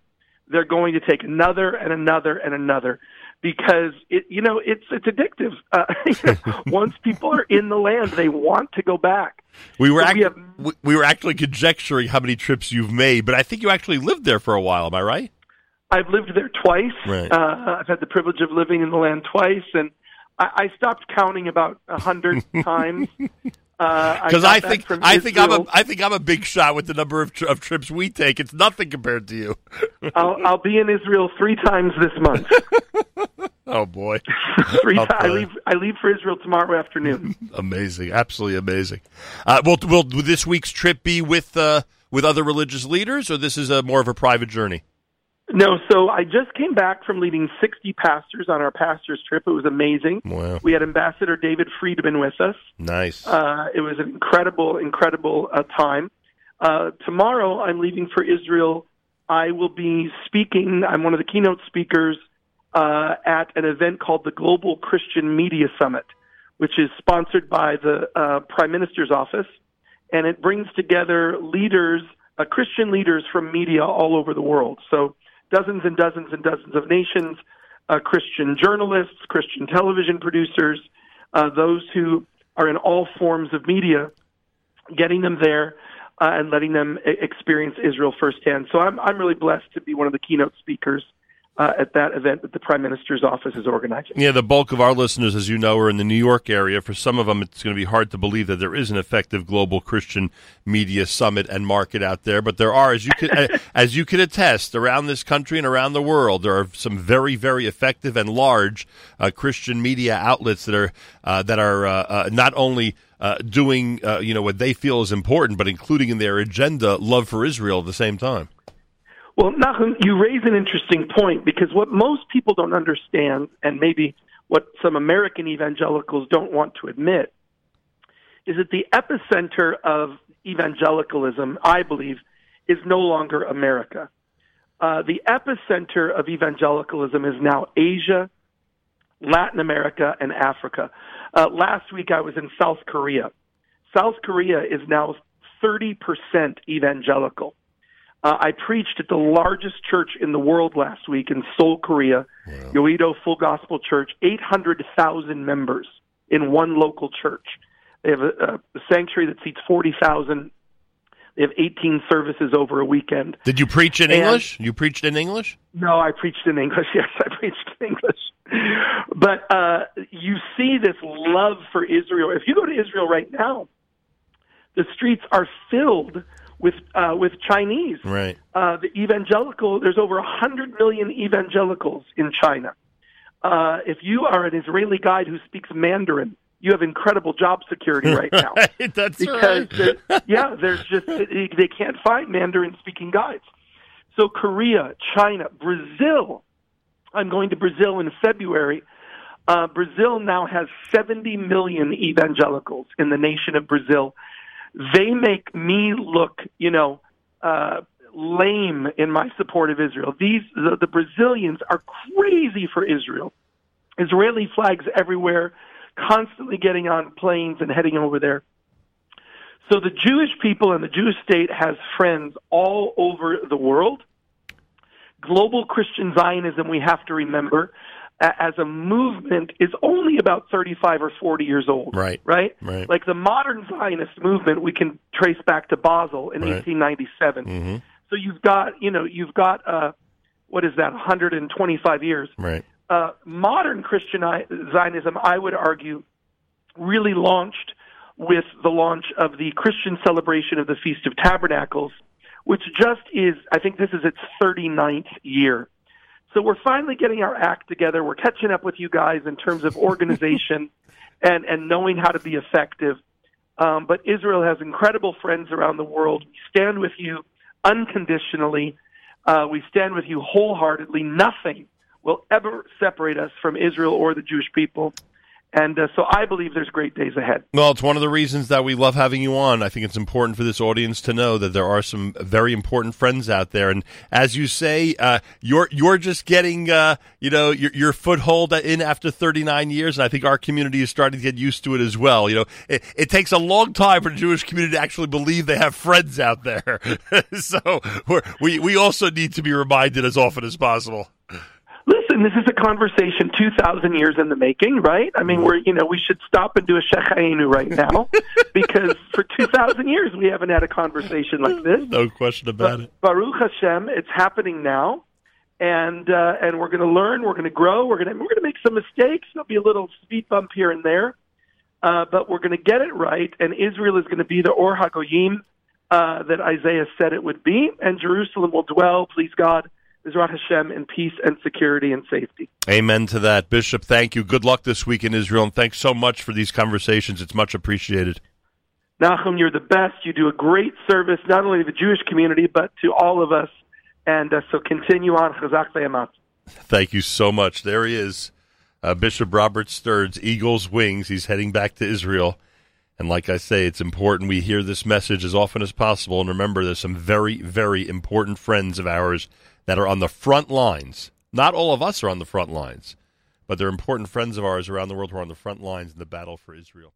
they're going to take another and another and another. Because it's addictive. Once people are in the land, they want to go back. We were actually conjecturing how many trips you've made, but I think you actually lived there for a while. Am I right? I've lived there twice. Right. I've had the privilege of living in the land twice, and I stopped counting about 100 times. Because I think I'm a big shot with the number of trips we take. It's nothing compared to you. I'll be in Israel 3 times this month. Oh boy! I leave for Israel tomorrow afternoon. Amazing, absolutely amazing. Will this week's trip be with other religious leaders, or this is more of a private journey? No, so I just came back from leading 60 pastors on our pastor's trip. It was amazing. Wow. We had Ambassador David Friedman with us. Nice. It was an incredible time. Tomorrow I'm leaving for Israel. I will be speaking, I'm one of the keynote speakers, at an event called the Global Christian Media Summit, which is sponsored by the Prime Minister's office, and it brings together leaders, Christian leaders from media all over the world. So dozens and dozens and dozens of nations, Christian journalists, Christian television producers, those who are in all forms of media, getting them there and letting them experience Israel firsthand. So I'm really blessed to be one of the keynote speakers at that event that the Prime Minister's office is organizing. Yeah, the bulk of our listeners, as you know, are in the New York area. For some of them, it's going to be hard to believe that there is an effective global Christian media summit and market out there. But there are, as you could attest, around this country and around the world, there are some very, very effective and large Christian media outlets that are not only doing what they feel is important, but including in their agenda love for Israel at the same time. Well, Nachum, you raise an interesting point, because what most people don't understand, and maybe what some American evangelicals don't want to admit, is that the epicenter of evangelicalism, I believe, is no longer America. The epicenter of evangelicalism is now Asia, Latin America, and Africa. Last week I was in South Korea. South Korea is now 30% evangelical. I preached at the largest church in the world last week in Seoul, Korea, wow. Yoido Full Gospel Church, 800,000 members in one local church. They have a sanctuary that seats 40,000. They have 18 services over a weekend. Did you preach in English? You preached in English? No, I preached in English. Yes, I preached in English. But you see this love for Israel. If you go to Israel right now, the streets are filled with Chinese. Right. The evangelical, there's over 100 million evangelicals in China. If you are an Israeli guide who speaks Mandarin, you have incredible job security right now. That's because right. There's just, they can't find Mandarin-speaking guides. So Korea, China, Brazil. I'm going to Brazil in February. Brazil now has 70 million evangelicals in the nation of Brazil. They make me look, lame in my support of Israel. The Brazilians are crazy for Israel. Israeli flags everywhere, constantly getting on planes and heading over there. So the Jewish people and the Jewish state has friends all over the world. Global Christian Zionism, we have to remember, as a movement, is only about 35 or 40 years old, right? Like the modern Zionist movement, we can trace back to Basel in 1897. Mm-hmm. So you've got what is that, 125 years? Right. Modern Christian Zionism, I would argue, really launched with the launch of the Christian celebration of the Feast of Tabernacles, which just is, I think this is its 39th year. So we're finally getting our act together. We're catching up with you guys in terms of organization and knowing how to be effective. But Israel has incredible friends around the world. We stand with you unconditionally. We stand with you wholeheartedly. Nothing will ever separate us from Israel or the Jewish people. And so I believe there's great days ahead. Well, it's one of the reasons that we love having you on. I think it's important for this audience to know that there are some very important friends out there. And as you say, you're just getting your foothold in after 39 years. And I think our community is starting to get used to it as well. You know, it takes a long time for the Jewish community to actually believe they have friends out there. So we also need to be reminded as often as possible. Listen, this is a conversation 2,000 years in the making, right? I mean, we should stop and do a Shechayinu right now, because for 2,000 years we haven't had a conversation like this. No question about it. Baruch Hashem, it's happening now, and we're going to learn, we're going to grow, we're going to make some mistakes. There'll be a little speed bump here and there, but we're going to get it right, and Israel is going to be the Or HaGoyim that Isaiah said it would be, and Jerusalem will dwell, please God, B'ezrat Hashem, in peace and security and safety. Amen to that. Bishop, thank you. Good luck this week in Israel, and thanks so much for these conversations. It's much appreciated. Nachum, you're the best. You do a great service, not only to the Jewish community, but to all of us. And so continue on. Chazak ve'ematz. Thank you so much. There he is, Bishop Robert Stearns, Eagle's Wings. He's heading back to Israel. And like I say, it's important we hear this message as often as possible. And remember, there's some very, very important friends of ours that are on the front lines. Not all of us are on the front lines, but they're important friends of ours around the world who are on the front lines in the battle for Israel.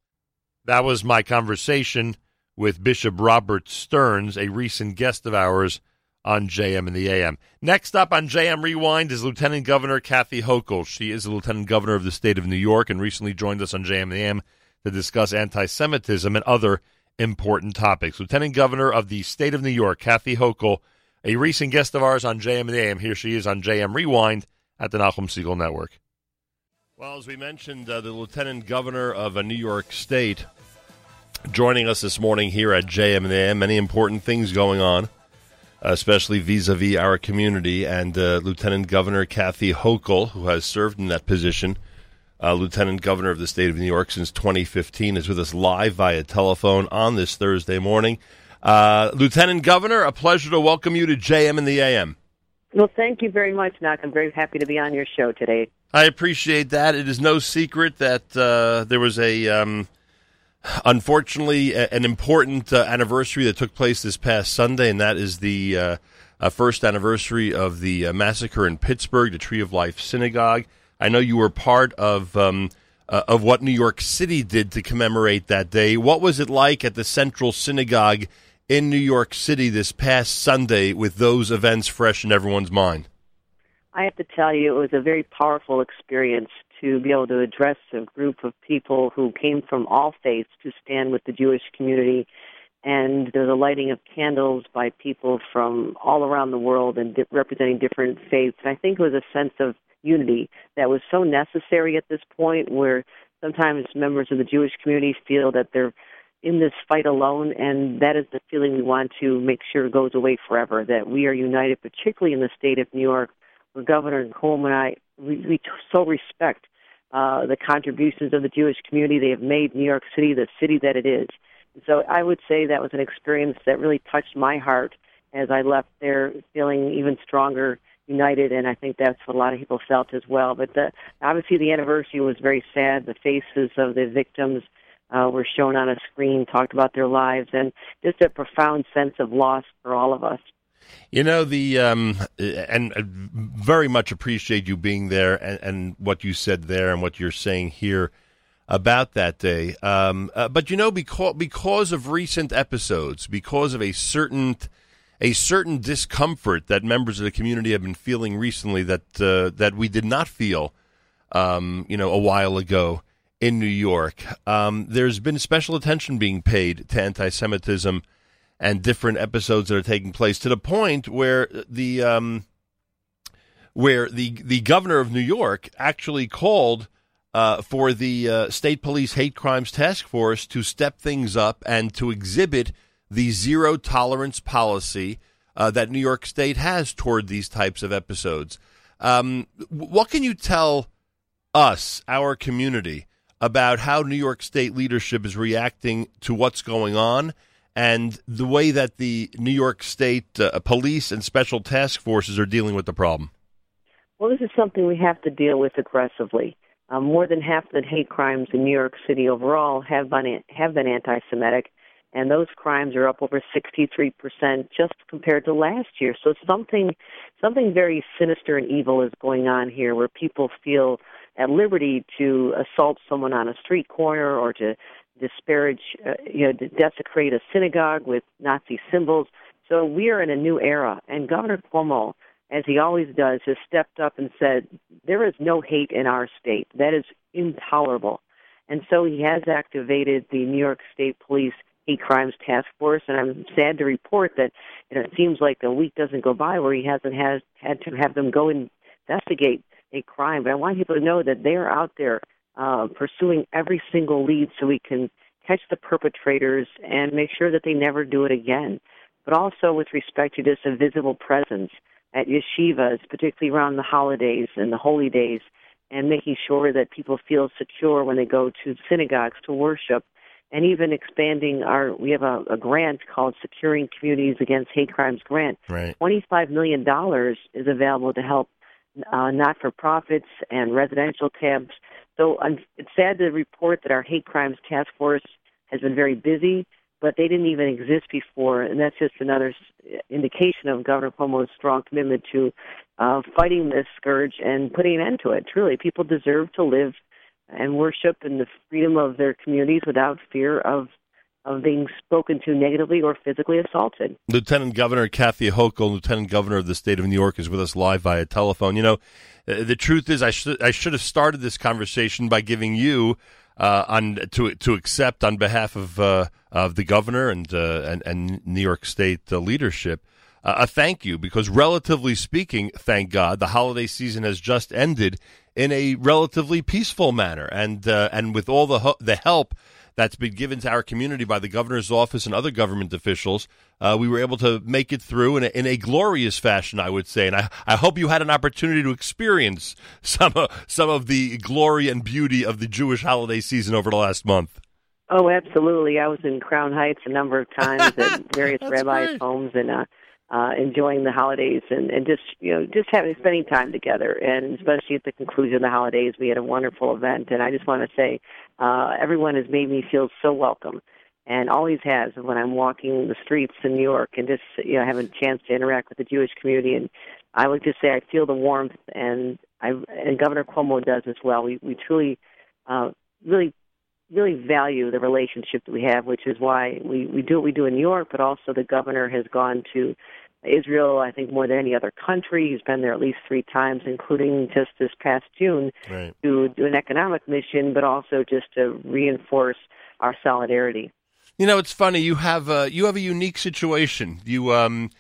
That was my conversation with Bishop Robert Stearns, a recent guest of ours on JM and the AM. Next up on JM Rewind is Lieutenant Governor Kathy Hochul. She is the Lieutenant Governor of the state of New York and recently joined us on JM and the AM to discuss anti-Semitism and other important topics. Lieutenant Governor of the state of New York, Kathy Hochul, a recent guest of ours on JM and the AM. Here she is on JM Rewind at the Nachum Stiegel Network. Well, as we mentioned, the Lieutenant Governor of New York State joining us this morning here at JM and the AM. Many important things going on, especially vis-a-vis our community, and Lieutenant Governor Kathy Hochul, who has served in that position, Lieutenant Governor of the state of New York since 2015, is with us live via telephone on this Thursday morning. Lieutenant Governor, a pleasure to welcome you to JM and the AM. Well, thank you very much, Nock. I'm very happy to be on your show today. I appreciate that. It is no secret that there was a, unfortunately, an important anniversary that took place this past Sunday, and that is the first anniversary of the massacre in Pittsburgh, the Tree of Life Synagogue. I know you were part of what New York City did to commemorate that day. What was it like at the Central Synagogue in New York City this past Sunday with those events fresh in everyone's mind? I have to tell you, it was a very powerful experience to be able to address a group of people who came from all faiths to stand with the Jewish community. And there's a lighting of candles by people from all around the world and representing different faiths. And I think it was a sense of unity that was so necessary at this point, where sometimes members of the Jewish community feel that they're in this fight alone, and that is the feeling we want to make sure goes away forever, that we are united, particularly in the state of New York, where Governor Cuomo and I, we so respect the contributions of the Jewish community. They have made New York City the city that it is. So I would say that was an experience that really touched my heart as I left there feeling even stronger, united, and I think that's what a lot of people felt as well. But obviously the anniversary was very sad. The faces of the victims were shown on a screen, talked about their lives, and just a profound sense of loss for all of us. You know, the and I very much appreciate you being there and what you said there and what you're saying here about that day. But, you know, because of recent episodes, because of a certain discomfort that members of the community have been feeling recently that we did not feel, a while ago in New York, there's been special attention being paid to anti-Semitism and different episodes that are taking place, to the point where the governor of New York actually called for the state police hate crimes task force to step things up and to exhibit the zero tolerance policy that New York State has toward these types of episodes. What can you tell us, our community, about how New York State leadership is reacting to what's going on, and the way that the New York State police and special task forces are dealing with the problem? Well, this is something we have to deal with aggressively. More than half the hate crimes in New York City overall have been anti-Semitic, and those crimes are up over 63% just compared to last year. So something very sinister and evil is going on here, where people feel at liberty to assault someone on a street corner or to disparage, to desecrate a synagogue with Nazi symbols. So we are in a new era. And Governor Cuomo, as he always does, has stepped up and said, there is no hate in our state. That is intolerable. And so he has activated the New York State Police Hate Crimes Task Force. And I'm sad to report that it seems like a week doesn't go by where he hasn't had to have them go and investigate a crime. But I want people to know that they are out there pursuing every single lead so we can catch the perpetrators and make sure that they never do it again. But also with respect to just a visible presence. at yeshivas, particularly around the holidays and the holy days, and making sure that people feel secure when they go to synagogues to worship, and even expanding our, we have a grant called Securing Communities Against Hate Crimes Grant. Right. $25 million is available to help not-for-profits and residential camps. So it's sad to report that our hate crimes task force has been very busy, but they didn't even exist before, and that's just another indication of Governor Cuomo's strong commitment to fighting this scourge and putting an end to it. Truly, people deserve to live and worship in the freedom of their communities without fear of being spoken to negatively or physically assaulted. Lieutenant Governor Kathy Hochul, Lieutenant Governor of the State of New York, is with us live via telephone. You know, the truth is I should have started this conversation by giving you to accept on behalf of the governor and New York State leadership a thank you, because relatively speaking, thank God, the holiday season has just ended in a relatively peaceful manner, and with all the help that's been given to our community by the governor's office and other government officials, we were able to make it through in a glorious fashion, I would say. And I hope you had an opportunity to experience some of the glory and beauty of the Jewish holiday season over the last month. Oh, absolutely. I was in Crown Heights a number of times at various rabbis' homes and enjoying the holidays and just spending time together. And especially at the conclusion of the holidays, we had a wonderful event. And I just want to say, everyone has made me feel so welcome, and always has when I'm walking the streets in New York and just having a chance to interact with the Jewish community. And I would just say I feel the warmth, and Governor Cuomo does as well. We truly, really value the relationship that we have, which is why we do what we do in New York, but also the governor has gone to Israel, I think, more than any other country. He's been there at least 3 times, including just this past June, right, to do an economic mission, but also just to reinforce our solidarity. You know, it's funny. You have a unique situation. You have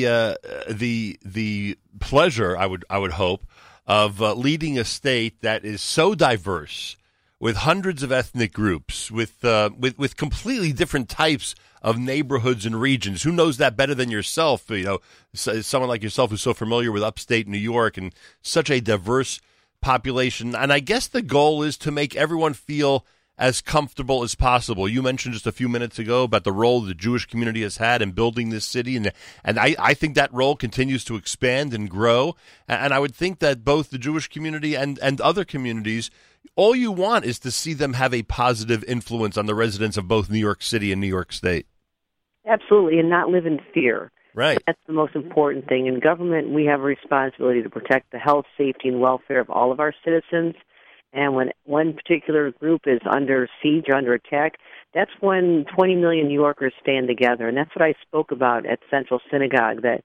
the pleasure, I would hope, of leading a state that is so diverse, with hundreds of ethnic groups, with completely different types of neighborhoods and regions. Who knows that better than yourself? You know, someone like yourself who's so familiar with upstate New York and such a diverse population. And I guess the goal is to make everyone feel as comfortable as possible. You mentioned just a few minutes ago about the role the Jewish community has had in building this city, and I think that role continues to expand and grow. And I would think that both the Jewish community and other communities, all you want is to see them have a positive influence on the residents of both New York City and New York State. Absolutely, and not live in fear. Right. That's the most important thing. In government, we have a responsibility to protect the health, safety, and welfare of all of our citizens. And when one particular group is under siege or under attack, that's when 20 million New Yorkers stand together. And that's what I spoke about at Central Synagogue, that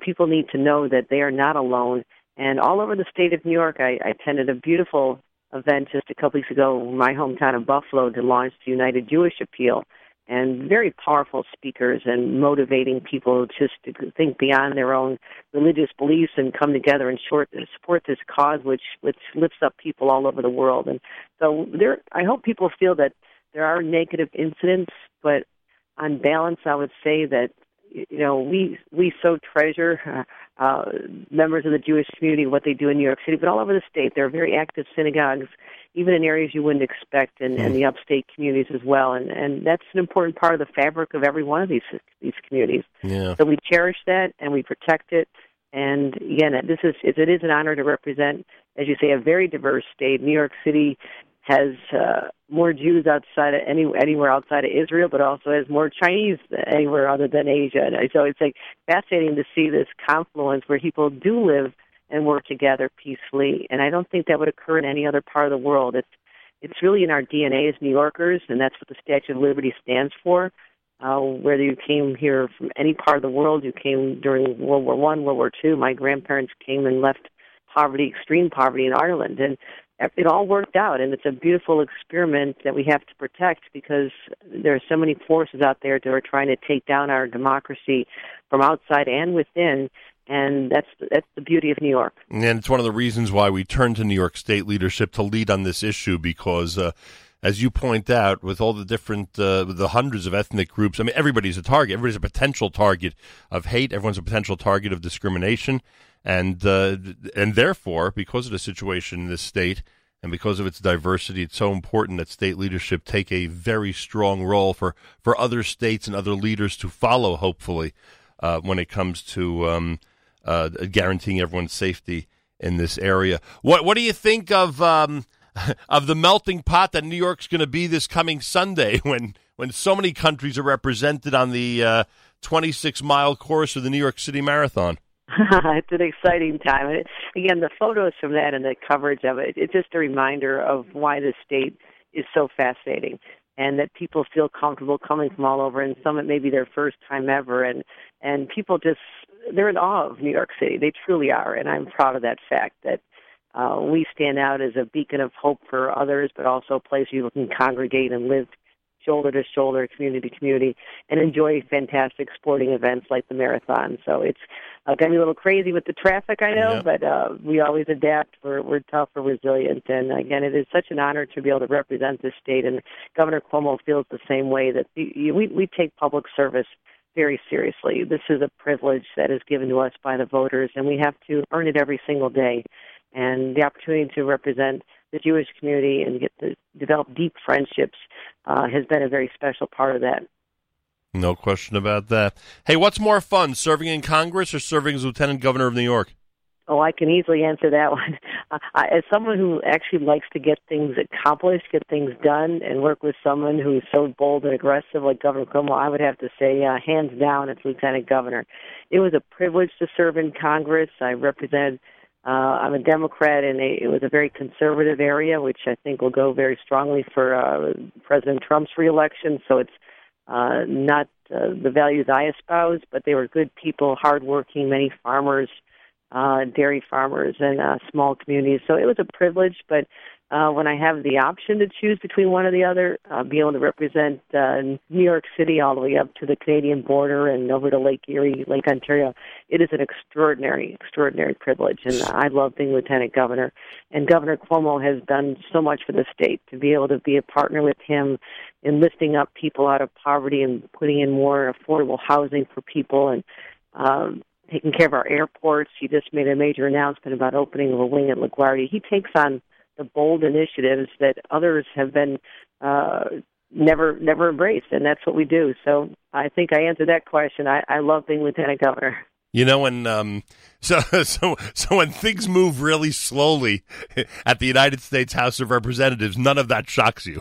people need to know that they are not alone. And all over the state of New York, I attended a beautiful event just a couple weeks ago in my hometown of Buffalo to launch the United Jewish Appeal. And very powerful speakers and motivating people just to think beyond their own religious beliefs and come together and support this cause, which lifts up people all over the world. And so I hope people feel that there are negative incidents, but on balance, I would say that we so treasure members of the Jewish community, what they do in New York City, but all over the state. There are very active synagogues, even in areas you wouldn't expect, and the upstate communities as well. And that's an important part of the fabric of every one of these communities. Yeah. So we cherish that, and we protect it. And, again, it is an honor to represent, as you say, a very diverse state. New York City has more Jews outside of anywhere outside of Israel, but also has more Chinese anywhere other than Asia. And so it's fascinating to see this confluence where people do live and work together peacefully. And I don't think that would occur in any other part of the world. It's really in our DNA as New Yorkers, and that's what the Statue of Liberty stands for. Whether you came here from any part of the world, you came during World War I, World War II. My grandparents came and left poverty, extreme poverty in Ireland. And it all worked out, and it's a beautiful experiment that we have to protect, because there are so many forces out there that are trying to take down our democracy from outside and within, and that's the beauty of New York. And it's one of the reasons why we turned to New York State leadership to lead on this issue, because as you point out, with all the different, the hundreds of ethnic groups, I mean, everybody's a target. Everybody's a potential target of hate. Everyone's a potential target of discrimination. And therefore, because of the situation in this state and because of its diversity, it's so important that state leadership take a very strong role for other states and other leaders to follow, hopefully, when it comes to guaranteeing everyone's safety in this area. What do you think of the melting pot that New York's going to be this coming Sunday when so many countries are represented on the 26-mile course of the New York City Marathon? It's an exciting time. And again, the photos from that and the coverage of it, it's just a reminder of why this state is so fascinating and that people feel comfortable coming from all over, and some it may be their first time ever. And people just, they're in awe of New York City. They truly are, and I'm proud of that fact that we stand out as a beacon of hope for others, but also a place you can congregate and live shoulder to shoulder, community to community, and enjoy fantastic sporting events like the marathon. So it's going to be a little crazy with the traffic, I know, but we always adapt. We're tough, we're resilient, and again, it is such an honor to be able to represent this state, and Governor Cuomo feels the same way, that we take public service very seriously. This is a privilege that is given to us by the voters, and we have to earn it every single day. And the opportunity to represent the Jewish community and get to develop deep friendships has been a very special part of that. No question about that. Hey, what's more fun, serving in Congress or serving as Lieutenant Governor of New York? Oh, I can easily answer that one. As someone who actually likes to get things accomplished, get things done, and work with someone who's so bold and aggressive like Governor Cuomo, I would have to say, hands down, it's Lieutenant Governor. It was a privilege to serve in Congress. I represented... I'm a Democrat, and it was a very conservative area, which I think will go very strongly for President Trump's reelection. So it's not the values I espouse, but they were good people, hardworking, many farmers, dairy farmers, and small communities. So it was a privilege, but when I have the option to choose between one or the other, being able to represent New York City all the way up to the Canadian border and over to Lake Erie, Lake Ontario, it is an extraordinary, extraordinary privilege. And I love being Lieutenant Governor. And Governor Cuomo has done so much for the state. To be able to be a partner with him in lifting up people out of poverty and putting in more affordable housing for people and taking care of our airports. He just made a major announcement about opening of a wing at LaGuardia. He takes on the bold initiatives that others have been never embraced, and that's what we do. So I think I answered that question. I love being Lieutenant Governor. You know, when so when things move really slowly at the United States House of Representatives, none of that shocks you.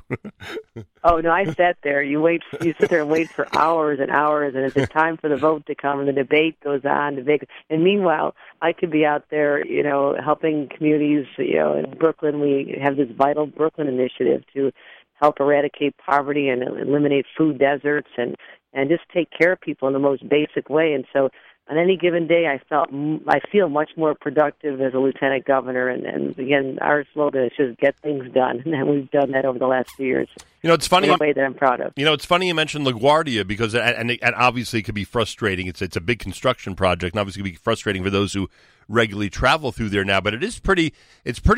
Oh no, I sat there. You sit there and wait for hours and hours, and it's time for the vote to come, and the debate goes on. And meanwhile, I could be out there, you know, helping communities. You know, in Brooklyn, we have this vital Brooklyn initiative to help eradicate poverty and eliminate food deserts, and just take care of people in the most basic way. And so, on any given day, I feel much more productive as a Lieutenant Governor, and again, our slogan is just get things done, and we've done that over the last few years. You know, it's funny. In a way that I'm proud of. You know, it's funny you mentioned LaGuardia because, and obviously, it could be frustrating. It's a big construction project, and obviously, it could be frustrating for those who regularly travel through there now. But it's pretty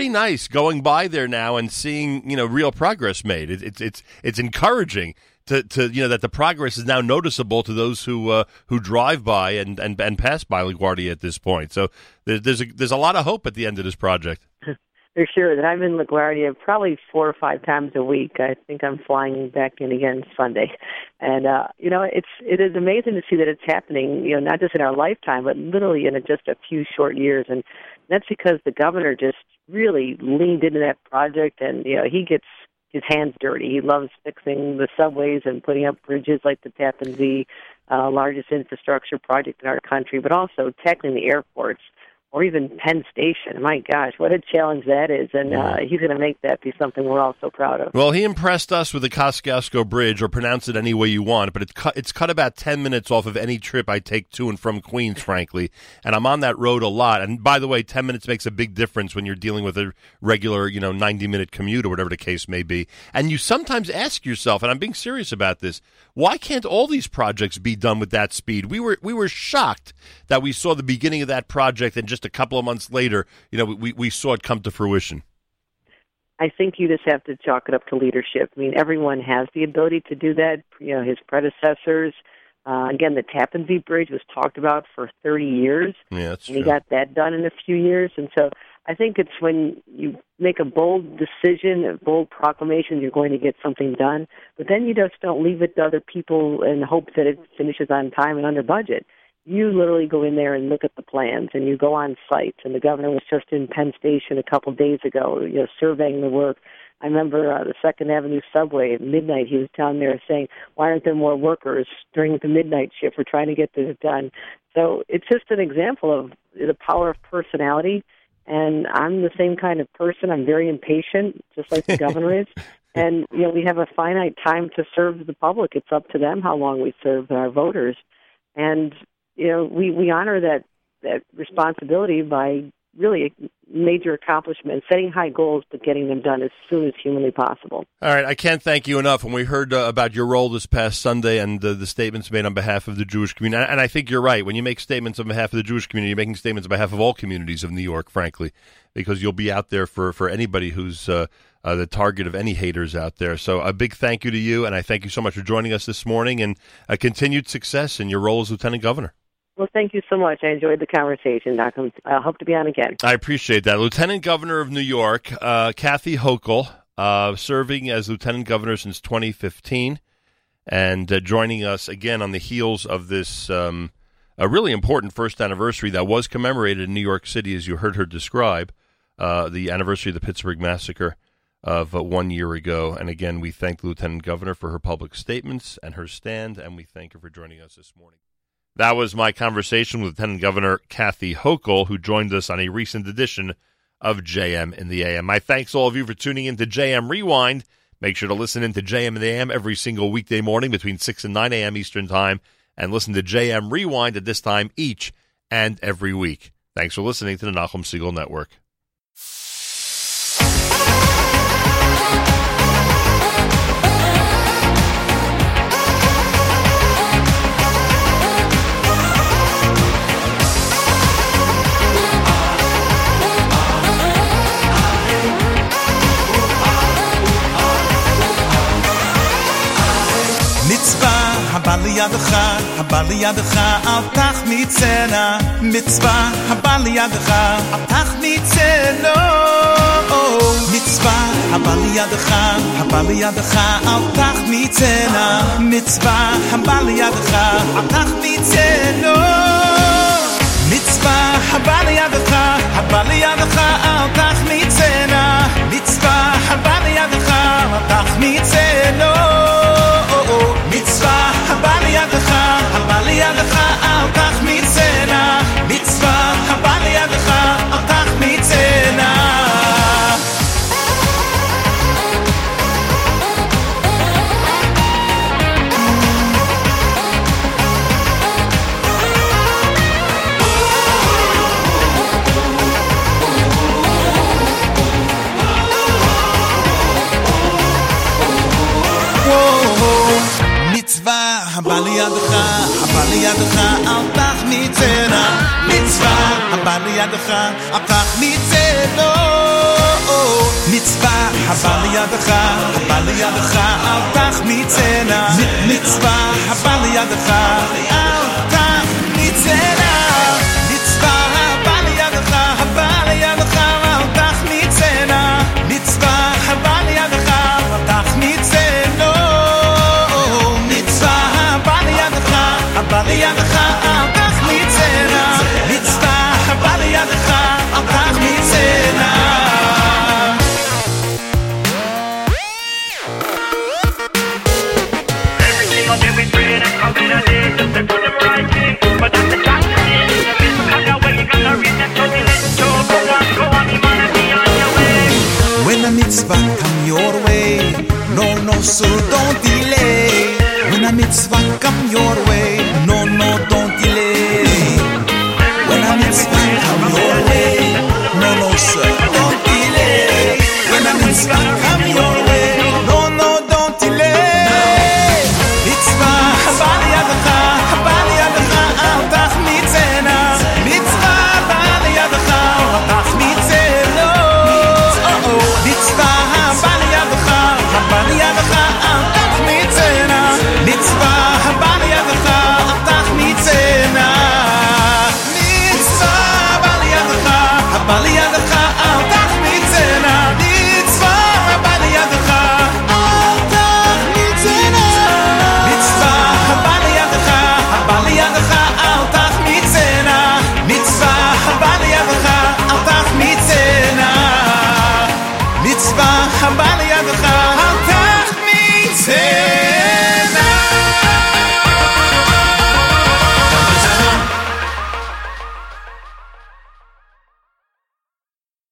nice going by there now and seeing, you know, real progress made. It's encouraging. To you know, that the progress is now noticeable to those who drive by and pass by LaGuardia at this point. So there's a lot of hope at the end of this project. For sure, that I'm in LaGuardia probably 4 or 5 times a week. I think I'm flying back in again Sunday, and you know, it is amazing to see that it's happening. You know, not just in our lifetime, but literally in just a few short years, and that's because the governor just really leaned into that project, and you know, he gets his hands dirty. He loves fixing the subways and putting up bridges like the Tappan Zee, largest infrastructure project in our country, but also tackling the airports or even Penn Station. My gosh, what a challenge that is, and he's going to make that be something we're all so proud of. Well, he impressed us with the Kosciuszko Bridge, or pronounce it any way you want, but it's cut about 10 minutes off of any trip I take to and from Queens, frankly, and I'm on that road a lot. And by the way, 10 minutes makes a big difference when you're dealing with a regular, you know, 90-minute commute or whatever the case may be. And you sometimes ask yourself, and I'm being serious about this, why can't all these projects be done with that speed? We were shocked that we saw the beginning of that project, and just a couple of months later, you know, we saw it come to fruition. I think you just have to chalk it up to leadership. I mean, everyone has the ability to do that. You know, his predecessors. Again, the Tappan Zee Bridge was talked about for 30 years. Yeah, that's true. We got that done in a few years. And so I think it's when you make a bold decision, a bold proclamation, you're going to get something done. But then you just don't leave it to other people and hope that it finishes on time and under budget. You literally go in there and look at the plans, and you go on sites. And the governor was just in Penn Station a couple days ago, you know, surveying the work. I remember the Second Avenue subway at midnight. He was down there saying, "Why aren't there more workers during the midnight shift? We're trying to get this done." So it's just an example of the power of personality. And I'm the same kind of person. I'm very impatient, just like the governor is. And you know, we have a finite time to serve the public. It's up to them how long we serve our voters. And you know, we honor that responsibility by really a major accomplishment, setting high goals, but getting them done as soon as humanly possible. All right, I can't thank you enough. And we heard about your role this past Sunday and the statements made on behalf of the Jewish community. And I think you're right. When you make statements on behalf of the Jewish community, you're making statements on behalf of all communities of New York, frankly, because you'll be out there for anybody who's the target of any haters out there. So a big thank you to you, and I thank you so much for joining us this morning, and a continued success in your role as Lieutenant Governor. Well, thank you so much. I enjoyed the conversation, Doc. I hope to be on again. I appreciate that. Lieutenant Governor of New York, Kathy Hochul, serving as Lieutenant Governor since 2015, and joining us again on the heels of this a really important first anniversary that was commemorated in New York City, as you heard her describe, the anniversary of the Pittsburgh Massacre of 1 year ago. And again, we thank the Lieutenant Governor for her public statements and her stand, and we thank her for joining us this morning. That was my conversation with Lieutenant Governor Kathy Hochul, who joined us on a recent edition of JM in the AM. My thanks to all of you for tuning in to JM Rewind. Make sure to listen in to JM in the AM every single weekday morning between 6 and 9 a.m. Eastern Time, and listen to JM Rewind at this time each and every week. Thanks for listening to the Nachum Stiegel Network. הבא לידך, אל תח מצנה מצווה, הבא לידך, אל תח מצנה מצווה, הבא לידך, הבא לידך, אל תח מצנה מצווה, הבא לידך, אל תח מצנה מצווה, הבא לידך, הבא לידך, אל תח מצנה מצווה, הבא לידך, אל תח מצנה mitzvah habali yadcha habali yadcha al takh mitzena mitzvah habali yadcha al takh mitzena Habali yadcha, al tach mitzena mitzvah. Habali yadcha, al tach mitzena mitzvah. Habali yadcha, al tach mitzena mitzvah. Habali yadcha, al tach mitzena mitzvah. Habali yadcha, al tach mitzena mitzvah. Habali yadcha, al tach mitzena. Habali yadcha, al tach mitzena mitzvah, habali yadcha, al tach mitzena. Every single day we pray and come in a day just to do the right thing. But that's the fact that it is a business. When you gotta read that, so you let it go on, you wanna be on your way. When a mitzvah come your way, no, so don't delay. When a mitzvah come your way,